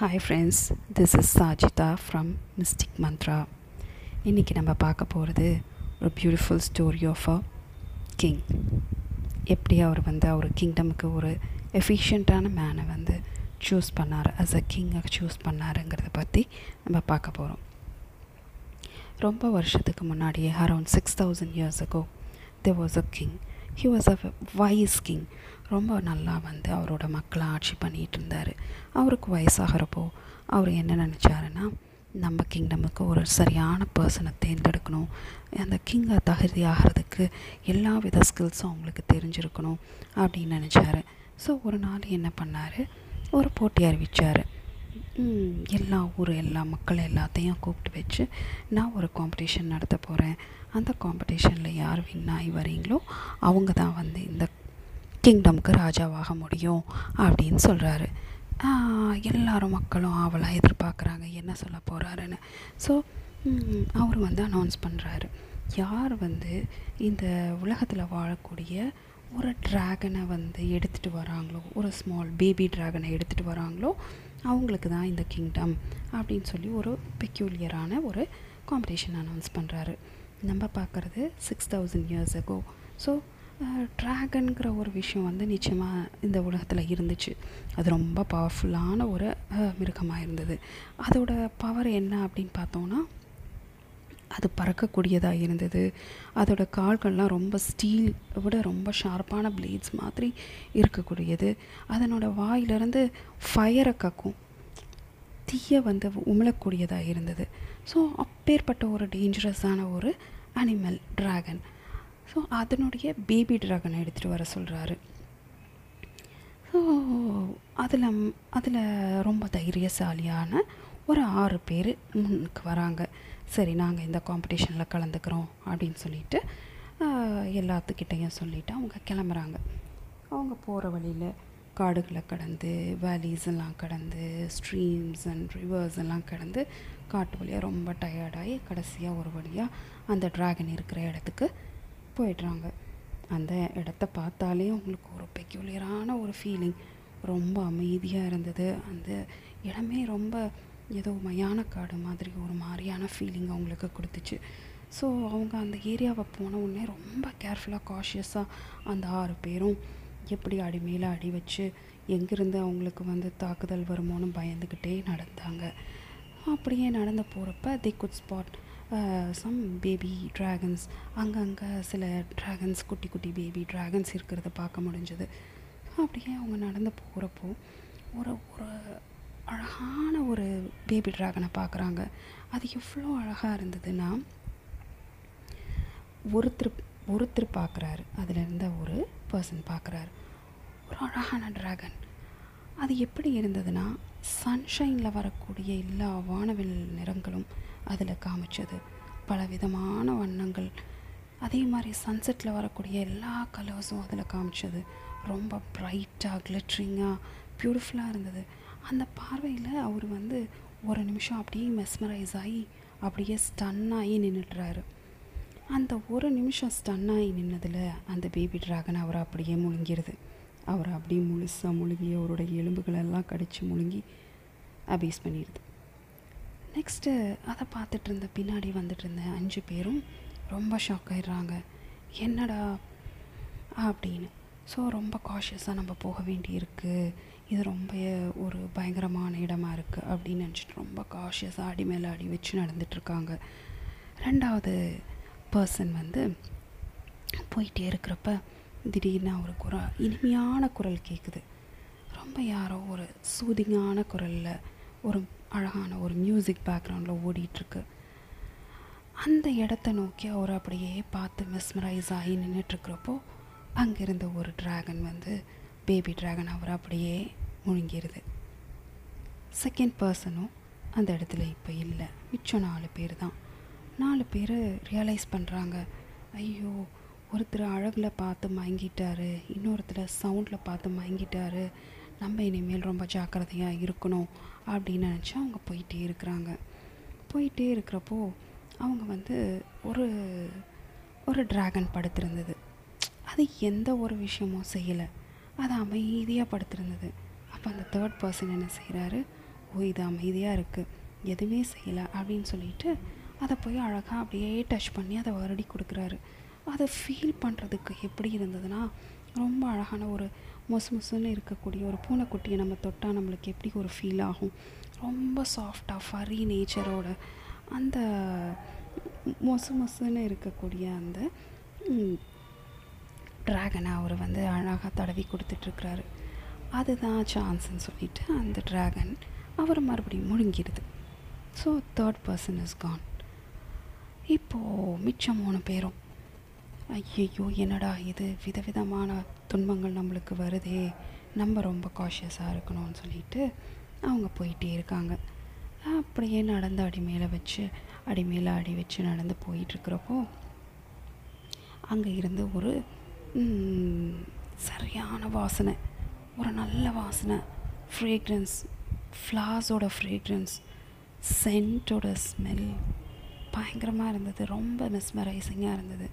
Hi friends, this is Sajitha from Mystic Mantra. இன்னைக்கு நம்ம பார்க்க போகிறது ஒரு beautiful story of a king. எப்படி அவர் வந்து அவர் கிங்டமுக்கு ஒரு எஃபிஷியண்ட்டான மேனை வந்து சூஸ் பண்ணார், அஸ் அ கிங்கை சூஸ் பண்ணாருங்கிறத பற்றி நம்ம பார்க்க போகிறோம். ரொம்ப வருஷத்துக்கு முன்னாடியே around 6000 years ago there was a king. He was a wise king. ரொம்ப நல்லா வந்து அவரோட மக்களை ஆட்சி பண்ணிகிட்டு இருந்தார். அவருக்கு வயசாகிறப்போ அவர் என்ன நினச்சாருன்னா, நம்ம கிங்டமுக்கு ஒரு சரியான பர்சனை தேர்ந்தெடுக்கணும், அந்த கிங்கை தகுதி ஆகிறதுக்கு எல்லா வித ஸ்கில்ஸும் அவங்களுக்கு தெரிஞ்சிருக்கணும் அப்படின்னு நினச்சார். ஸோ ஒரு நாள் என்ன பண்ணார், ஒரு போட்டி அறிவித்தார். எல்லா ஊர் எல்லா மக்கள் எல்லாத்தையும் கூப்பிட்டு வச்சு, நான் ஒரு காம்படிஷன் நடத்த போகிறேன், அந்த காம்படிஷனில் யார் வின் ஆகி வரீங்களோ அவங்க தான் வந்து இந்த கிங்டமுக்கு ராஜாவாக முடியும் அப்படின்னு சொல்கிறாரு. எல்லாரும் மக்களும் ஆவலாக எதிர்பார்க்குறாங்க என்ன சொல்ல போகிறாருன்னு. ஸோ அவர் வந்து அனௌன்ஸ் பண்ணுறாரு, யார் வந்து இந்த உலகத்தில் வாழக்கூடிய ஒரு ட்ராகனை வந்து எடுத்துகிட்டு வராங்களோ, ஒரு ஸ்மால் பேபி ட்ராகனை எடுத்துகிட்டு வராங்களோ அவங்களுக்கு தான் இந்த கிங்டம் அப்படின்னு சொல்லி ஒரு பெக்யூலியரான ஒரு காம்படிஷன் அனௌன்ஸ் பண்ணுறாரு. நம்ம பார்க்குறது 6000 years ago. ஸோ ட்ராகனுங்கிற ஒரு விஷயம் வந்து நிச்சயமாக இந்த உலகத்தில் இருந்துச்சு. அது ரொம்ப பவர்ஃபுல்லான ஒரு மிருகமாக இருந்தது. அதோட பவர் என்ன அப்படின்னு பார்த்தோன்னா, அது பறக்கக்கூடியதாக இருந்தது, அதோட கால்கள்லாம் ரொம்ப ஸ்டீல் விட ரொம்ப ஷார்ப்பான பிளேட்ஸ் மாதிரி இருக்கக்கூடியது, அதனோட வாயிலிருந்து ஃபயரை கக்கும், தீயை வந்து உமிழக்கூடியதாக இருந்தது. ஸோ அப்பேற்பட்ட ஒரு டேஞ்சரஸான ஒரு அனிமல் ட்ராகன். ஸோ அதனுடைய பேபி ட்ராகனை எடுத்துகிட்டு வர சொல்கிறாரு. ஸோ அதில் ரொம்ப தைரியசாலியான ஒரு 6 பேர் முன்னுக்கு வராங்க. சரி, நாங்கள் இந்த காம்படிஷனில் கலந்துக்கிறோம் அப்படின்னு சொல்லிவிட்டு எல்லாத்துக்கிட்டையும் சொல்லிவிட்டு அவங்க கிளம்புறாங்க. அவங்க போகிற வழியில் காடுகளை கடந்து, வேலிஸ் எல்லாம் கடந்து, ஸ்ட்ரீம்ஸ் அண்ட் ரிவர்ஸ் எல்லாம் கடந்து, காட்டு வழியாக ரொம்ப டயர்டாகி கடைசியாக ஒரு வழியாக அந்த ட்ராகன் இருக்கிற இடத்துக்கு போயிடுறாங்க. அந்த இடத்த பார்த்தாலே உங்களுக்கு ஒரு பெக்யூலியரான ஒரு ஃபீலிங். ரொம்ப அமைதியாக இருந்தது அந்த இடமே. ரொம்ப ஏதோ மையான காடு மாதிரி ஒரு மாதிரியான ஃபீலிங் அவங்களுக்கு கொடுத்துச்சு. ஸோ அவங்க அந்த ஏரியாவை போன உடனே ரொம்ப கேர்ஃபுல்லாக காஷியஸாக அந்த 6 பேரும் எப்படி அடி மேலே அடி வச்சு எங்கேருந்து அவங்களுக்கு வந்து தாக்குதல் வருமோன்னு பயந்துக்கிட்டே நடந்தாங்க. அப்படியே நடந்து போகிறப்ப they could spot some baby dragons. அங்கங்கே சில ட்ராகன்ஸ், குட்டி குட்டி பேபி ட்ராகன்ஸ் இருக்கிறத பார்க்க முடிஞ்சது. அப்படியே அவங்க நடந்து போகிறப்போ ஒரு அழகான ஒரு பேபி ட்ராகனை பார்க்குறாங்க. அது எவ்வளோ அழகாக இருந்ததுன்னா, ஒருத்தர் பார்க்குறாரு, அதில் இருந்த ஒரு பர்சன் பார்க்குறாரு ஒரு அழகான ட்ராகன். அது எப்படி இருந்ததுன்னா, சன்ஷைனில் வரக்கூடிய எல்லா வானவில் நிறங்களும் அதில் காமிச்சது, பலவிதமான வண்ணங்கள். அதே மாதிரி சன்செட்டில் வரக்கூடிய எல்லா கலர்ஸும் அதில் காமிச்சது. ரொம்ப ப்ரைட்டாக, கிளிட்ரிங்காக, பியூட்டிஃபுல்லாக இருந்தது. அந்த பார்வையில் அவர் வந்து ஒரு நிமிஷம் அப்படியே மெஸ்மரைஸ் ஆகி அப்படியே ஸ்டன்னாகி நின்றுடுறாரு. அந்த ஒரு நிமிஷம் ஸ்டன்னாகி நின்னதில் அந்த பேபி ட்ராகன் அவரை அப்படியே முழுங்கிடுது. அவரை அப்படியே முழுசாக முழுங்கி அவரோட எலும்புகளெல்லாம் கடித்து முழுங்கி அபேஸ் பண்ணிடுது. நெக்ஸ்ட்டு அதை பார்த்துட்டு இருந்த பின்னாடி வந்துட்டு இருந்த 5 பேரும் ரொம்ப ஷாக் ஆகிடுறாங்க, என்னடா அப்படின்னு. ஸோ ரொம்ப காஷியஸாக நம்ம போக வேண்டியிருக்கு, இது ரொம்ப ஒரு பயங்கரமான இடமா இருக்குது அப்படின்னு நினச்சிட்டு ரொம்ப காஷியஸாக அடி மேலே அடி வச்சு நடந்துகிட்ருக்காங்க. 2வது பர்சன் வந்து போயிட்டே இருக்கிறப்ப திடீர்னு ஒரு குரல், இனிமையான குரல் கேட்குது. ரொம்ப யாரோ ஒரு சூதிங்கான குரலில் ஒரு அழகான ஒரு மியூசிக் பேக்ரவுண்டில் ஓடிட்டுருக்கு. அந்த இடத்த நோக்கி அவர் அப்படியே பார்த்து மெஸ்மரைஸ் ஆகி நின்றுட்டுருக்கிறப்போ அங்கேருந்து ஒரு ட்ராகன் வந்து பேபி ட்ராகன் அவர் அப்படியே முழுங்கிடுது. 2nd பர்சனும் அந்த இடத்துல இப்போ இல்லை. மிச்சம் 4 பேர் தான். 4 பேர் ரியலைஸ் பண்ணுறாங்க, ஐயோ ஒருத்தர் அழகில் பார்த்து மயங்கிட்டார், இன்னொருத்தர் சவுண்டில் பார்த்து மயங்கிட்டார், நம்ம இனிமேல் ரொம்ப ஜாக்கிரதையாக இருக்கணும் அப்படின்னு நினச்சி அவங்க போயிட்டே இருக்கிறாங்க. போயிட்டே இருக்கிறப்போ அவங்க வந்து ஒரு ட்ராகன் படுத்திருந்தது. அது எந்த ஒரு விஷயமும் செய்யலை, அது அமைதியாக படுத்திருந்தது. அப்போ அந்த 3rd பர்சன் என்ன செய்கிறாரு, ஓ இது அமைதியாக இருக்குது எதுவுமே செய்யலை அப்படின்னு சொல்லிட்டு அதை போய் அழகாக அப்படியே டச் பண்ணி அதை வருடி கொடுக்குறாரு. அதை ஃபீல் பண்ணுறதுக்கு எப்படி இருந்ததுன்னா, ரொம்ப அழகான ஒரு மொசு மொசுன்னு இருக்கக்கூடிய ஒரு பூனைக்குட்டியை நம்ம தொட்டால் நம்மளுக்கு எப்படி ஒரு ஃபீல் ஆகும், ரொம்ப சாஃப்டாக ஃபரி நேச்சரோட அந்த மொசு மொசுன்னு இருக்கக்கூடிய அந்த ட்ராகனை அவர் வந்து அழகாக தடவி கொடுத்துட்ருக்கிறாரு. அதுதான் சான்ஸ்ன்னு சொல்லிவிட்டு அந்த ட்ராகன் அவர் மறுபடியும் முழுங்கிடுது. So third person is gone. இப்போது மிச்சம் 3 பேரும் ஐயோ என்னடா இது, விதவிதமான துன்பங்கள் நம்மளுக்கு வருதே, நம்ம ரொம்ப காஷியஸாக இருக்கணும்னு சொல்லிட்டு அவங்க போயிட்டே இருக்காங்க. அப்படியே நடந்து அடி மேலே அடி வச்சு நடந்து போயிட்டுருக்கிறப்போ அங்கே இருந்து ஒரு சரியான வாசனை, ஒரு நல்ல வாசனை, ஃப்ரேக்ரன்ஸ், ஃப்ளார்ஸோட ஃப்ரேக்ரன்ஸ், சென்ட்டோட ஸ்மெல் பயங்கரமாக இருந்தது. ரொம்ப மிஸ்மரைசிங்காக இருந்தது.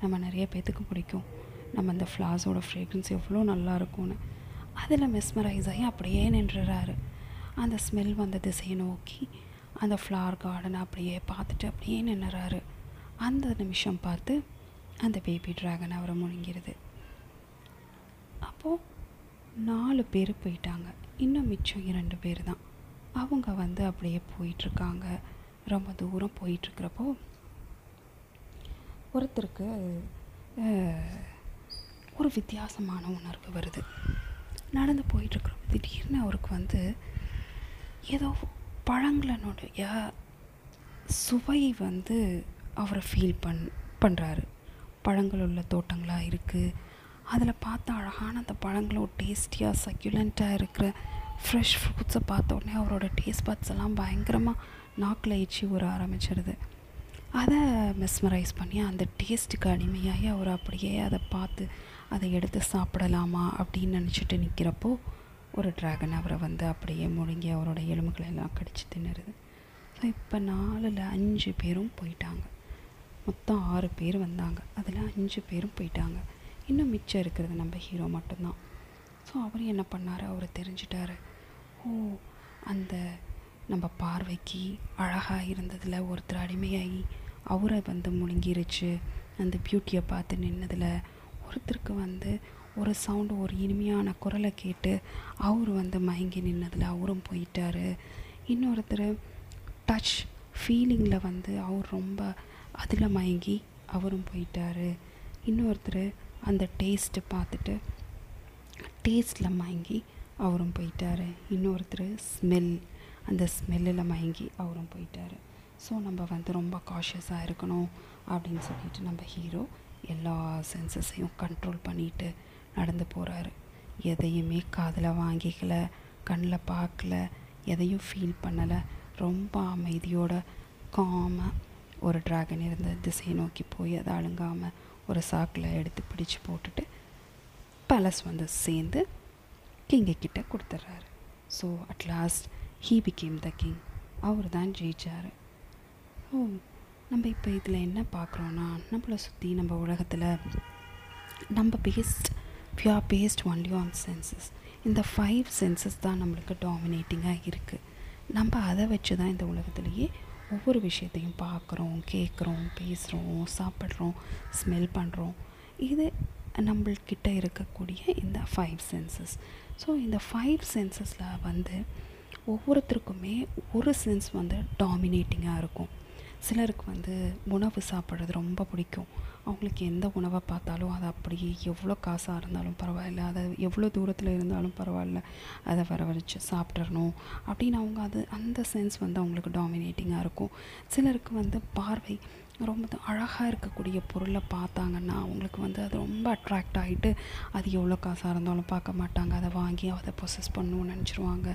நம்ம நிறைய பேத்துக்கு பிடிக்கும் நம்ம அந்த ஃப்ளார்ஸோட ஃப்ரேக்ரன்ஸ் எவ்வளோ நல்லாயிருக்கும்னு. அதில் மிஸ்மரைஸ் ஆகி அப்படியே நின்றுறாரு. அந்த ஸ்மெல் வந்த திசையை நோக்கி அந்த ஃப்ளவர் கார்டன் அப்படியே பார்த்துட்டு அப்படியே நின்றுறாரு. அந்த நிமிஷம் பார்த்து அந்த பேபி ட்ராகன் அவரை முழுங்கிடுது. அப்போது 4 பேர் போயிட்டாங்க. இன்னும் மிச்சம் 2 பேர் தான். அவங்க வந்து அப்படியே போயிட்டுருக்காங்க. ரொம்ப தூரம் போயிட்டுருக்கிறப்போ ஒருத்தருக்கு ஒரு வித்தியாசமான உணர்வு வருது. நடந்து போயிட்டுருக்குறப்போ திடீர்னு அவருக்கு வந்து ஏதோ பழங்களினுடைய சுவை வந்து அவரை ஃபீல் பண்ணுறாரு. பழங்கள் உள்ள தோட்டங்களாக இருக்குது. அதில் பார்த்தா அழகான அந்த பழங்களோட டேஸ்டியாக சக்யூலண்ட்டாக இருக்கிற ஃப்ரெஷ் ஃப்ரூட்ஸை பார்த்த உடனே அவரோட டேஸ்ட் பட்ஸ் எல்லாம் பயங்கரமாக நாக்கில் எச்சி ஊற ஆரம்பிச்சிடுது. அதை மிஸ்மரைஸ் பண்ணி அந்த டேஸ்ட்டுக்கு அடிமையாகி அவர் அப்படியே அதை பார்த்து அதை எடுத்து சாப்பிடலாமா அப்படின்னு நினச்சிட்டு நிற்கிறப்போ ஒரு ட்ராகன் அவரை வந்து அப்படியே முழுங்கி அவரோட எலும்புகளை எல்லாம் கடிச்சு தின்னுருது. ஸோ இப்போ 4ல் 5 பேரும் போயிட்டாங்க. மொத்தம் 6 பேர் வந்தாங்க. அதில் 5 பேரும் போயிட்டாங்க. இன்னும் மிச்சம் இருக்கிறது நம்ம ஹீரோ மட்டும்தான். ஸோ அவர் என்ன பண்ணார், அவர் தெரிஞ்சிட்டார், ஓ அந்த நம்ம பார்வைக்கு அழகாக இருந்ததில் ஒருத்தர் அடிமையாகி அவரை வந்து முழுங்கிருச்சு, அந்த பியூட்டியை பார்த்து நின்னதில் ஒருத்தருக்கு வந்து ஒரு சவுண்டு, ஒரு இனிமையான குரலை கேட்டு அவர் வந்து மயங்கி நின்னதில் அவரும் போயிட்டார், இன்னொருத்தர் டச் ஃபீலிங்கில் வந்து அவர் ரொம்ப அதில் மயங்கி அவரும் போயிட்டார், இன்னொருத்தர் அந்த டேஸ்ட்டு பார்த்துட்டு டேஸ்ட்டில் மயங்கி அவரும் போயிட்டார், இன்னொருத்தர் ஸ்மெல் அந்த ஸ்மெல்லில் மயங்கி அவரும் போயிட்டார். ஸோ நம்ம வந்து ரொம்ப காஷியஸாக இருக்கணும் அப்படின்னு சொல்லிட்டு நம்ம ஹீரோ எல்லா சென்சஸையும் கண்ட்ரோல் பண்ணிட்டு நடந்து போகிறாரு. எதையுமே காதில் வாங்கிக்கலை, கண்ணில் பார்க்கல, எதையும் ஃபீல் பண்ணலை. ரொம்ப அமைதியோட காமாக ஒரு ட்ராகன் இருந்த திசையை நோக்கி போய் அதை அழுங்காமல் ஒரு சாக்கில் எடுத்து பிடிச்சி போட்டுட்டு பேலஸ் வந்து சேர்ந்து கிங்கிட்ட கொடுத்துட்றாரு. So at last he became the king. அவர் தான் ஜெயிச்சார். ஓ நம்ம இப்போ இதில் என்ன பார்க்குறோன்னா, நம்மளை சுற்றி நம்ம உலகத்தில் நம்ம based pure based only on senses. இந்த 5 சென்சஸ் தான் நம்மளுக்கு டாமினேட்டிங்காக இருக்குது. நம்ம அதை வச்சு தான் இந்த உலகத்துலேயே ஒவ்வொரு விஷயத்தையும் பார்க்குறோம், கேட்குறோம், பேசுகிறோம், சாப்பிட்றோம், ஸ்மெல் பண்ணுறோம். இது நம்மள்கிட்ட இருக்கக்கூடிய இந்த 5 சென்சஸ். ஸோ இந்த 5 சென்சஸில் வந்து ஒவ்வொருத்தருக்குமே ஒரு சென்ஸ் வந்து டாமினேட்டிங்காக இருக்கும். சிலருக்கு வந்து உணவு சாப்பிட்றது ரொம்ப பிடிக்கும். அவங்களுக்கு எந்த உணவை பார்த்தாலும் அதை அப்படியே எவ்வளோ காசாக இருந்தாலும் பரவாயில்ல, அதை எவ்வளோ தூரத்தில் இருந்தாலும் பரவாயில்ல, அதை வரவழைச்சு சாப்பிட்றணும் அப்படின்னு அவங்க அது அந்த சென்ஸ் வந்து அவங்களுக்கு டாமினேட்டிங்காக இருக்கும். சிலருக்கு வந்து பார்வை ரொம்ப அழகாக இருக்கக்கூடிய பொருளை பார்த்தாங்கன்னா அவங்களுக்கு வந்து அது ரொம்ப அட்ராக்ட் ஆகிட்டு அது எவ்வளோ காசாக இருந்தாலும் பார்க்க மாட்டாங்க, அதை வாங்கி அதை பொசஸ் பண்ணணும்னு நினச்சிருவாங்க.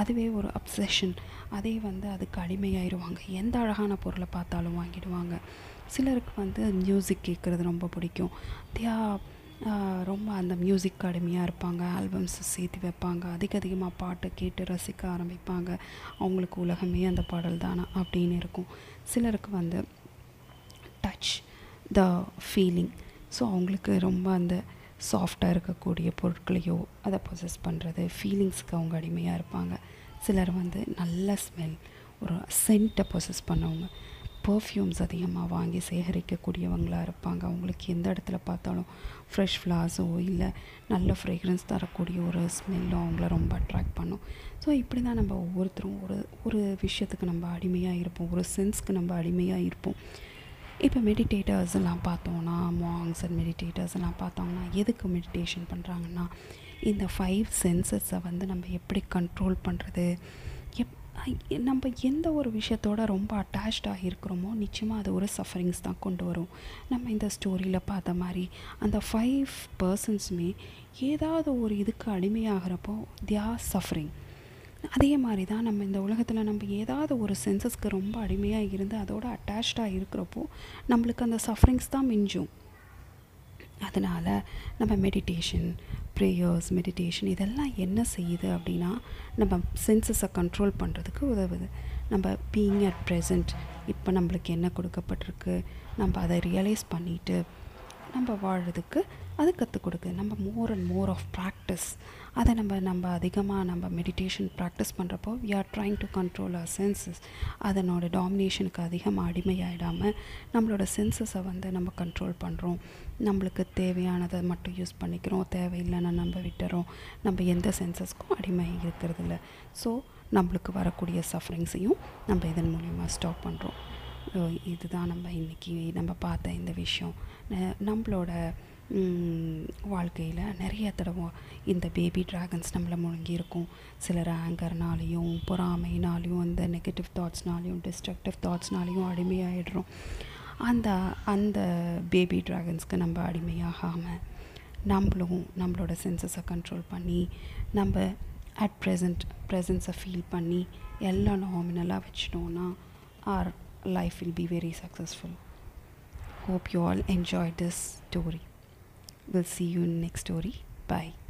அதுவே ஒரு அப்சஷன், அதே வந்து அதுக்கு அடிமையாயிடுவாங்க. எந்த அழகான பொருளை பார்த்தாலும் வாங்கிடுவாங்க. சிலருக்கு வந்து மியூசிக் கேட்குறது ரொம்ப பிடிக்கும். ரொம்ப அந்த மியூசிக் அடிமையாக இருப்பாங்க. ஆல்பம்ஸை சேர்த்து வைப்பாங்க. அதிகமாக பாட்டை கேட்டு ரசிக்க ஆரம்பிப்பாங்க. அவங்களுக்கு உலகமே அந்த பாடல் தானே அப்படின்னு இருக்கும். சிலருக்கு வந்து டச் த ஃபீலிங். ஸோ அவங்களுக்கு ரொம்ப அந்த சாஃப்டாக இருக்கக்கூடிய பொருட்களையோ அதை பொசஸ் பண்ணுறது, ஃபீலிங்ஸுக்கு அவங்க அடிமையாக இருப்பாங்க. சிலர் வந்து நல்ல ஸ்மெல், ஒரு சென்ட்டை பொசஸ் பண்ணவங்க. பர்ஃப்யூம்ஸ் அதிகமாக வாங்கி சேகரிக்கக்கூடியவங்களாக இருப்பாங்க. அவங்களுக்கு எந்த இடத்துல பார்த்தாலும் ஃப்ரெஷ் ஃப்ளாஸோ இல்லை நல்ல ஃப்ரேக்ரன்ஸ் தரக்கூடிய ஒரு ஸ்மெல்லோ அவங்கள ரொம்ப அட்ராக்ட் பண்ணும். ஸோ இப்படி தான் நம்ம ஒவ்வொருத்தரும் ஒரு விஷயத்துக்கு நம்ம அடிமையாக இருப்போம், ஒரு சென்ஸ்க்கு நம்ம அடிமையாக இருப்போம். இப்போ மெடிடேட்டர்ஸ்லாம் பார்த்தோன்னா, மாங்ஸ் அண்ட் மெடிடேட்டர்ஸ்லாம் பார்த்தோம்னா எதுக்கு மெடிடேஷன் பண்ணுறாங்கன்னா, இந்த 5 சென்சஸை வந்து நம்ம எப்படி கண்ட்ரோல் பண்ணுறது, நம்ம எந்த ஒரு விஷயத்தோட ரொம்ப அட்டாச்சாக இருக்கிறோமோ நிச்சயமாக அது ஒரு சஃபரிங்ஸ் தான் கொண்டு வரும். நம்ம இந்த ஸ்டோரியில் பார்த்த மாதிரி அந்த 5 பர்சன்ஸுமே ஏதாவது ஒரு இதுக்கு அடிமையாகிறப்போ தே ஆர் சஃபரிங். அதே மாதிரி தான் நம்ம இந்த உலகத்தில் நம்ம ஏதாவது ஒரு சென்சஸ்க்கு ரொம்ப அடிமையாக இருந்து அதோட அட்டாச்சாக இருக்கிறப்போ நம்மளுக்கு அந்த சஃபரிங்ஸ் தான் மிஞ்சும். அதனால் நம்ம மெடிடேஷன், ப்ரேயர்ஸ், மெடிடேஷன் இதெல்லாம் என்ன செய்யுது அப்படின்னா, நம்ம சென்சஸை கண்ட்ரோல் பண்ணுறதுக்கு உதவுது. நம்ம பீயிங் அட் ப்ரெசண்ட், இப்போ நம்மளுக்கு என்ன கொடுக்கப்பட்டிருக்கு நம்ம அதை ரியலைஸ் பண்ணிவிட்டு நம்ம வாழ்கிறதுக்கு அது கற்றுக் கொடுக்கு. நம்ம more and more of practice, அதை நம்ம அதிகமாக நம்ம மெடிடேஷன் ப்ராக்டிஸ் பண்ணுறப்போ we are trying to control our senses. அதனோட டாமினேஷனுக்கு அதிகமாக அடிமையாயிடாமல் நம்மளோட சென்சஸை வந்து நம்ம கண்ட்ரோல் பண்ணுறோம். நம்மளுக்கு தேவையானதை மட்டும் யூஸ் பண்ணிக்கிறோம், தேவையில்லைன்னா நம்ம விட்டுறோம். நம்ம எந்த சென்சஸ்க்கும் அடிமை இருக்கிறது இல்லை. ஸோ நம்மளுக்கு வரக்கூடிய சஃபரிங்ஸையும் நம்ம இதன் மூலிமா ஸ்டாப் பண்ணுறோம். இதுதான் நம்ம இன்றைக்கி நம்ம பார்த்த இந்த விஷயம். நம்மளோட வாழ்க்கையில் நிறைய தடவை இந்த பேபி ட்ராகன்ஸ் நம்மளை முழுங்கியிருக்கும். சிலர் ஆங்கர்னாலேயும் பொறாமைனாலேயும் இந்த நெகட்டிவ் தாட்ஸ்னாலேயும் டிஸ்ட்ரக்டிவ் தாட்ஸ்னாலேயும் அடிமையாகிடுறோம். அந்த பேபி ட்ராகன்ஸ்க்கு நம்ம அடிமையாகாமல் நம்மளும் நம்மளோட சென்சஸை கண்ட்ரோல் பண்ணி நம்ம அட் ப்ரெசன்ஸை ஃபீல் பண்ணி எல்லாம் நாமினலாக வச்சிட்டோன்னா our life will be very successful. Hope you all enjoyed this story. We'll see you in next story. Bye.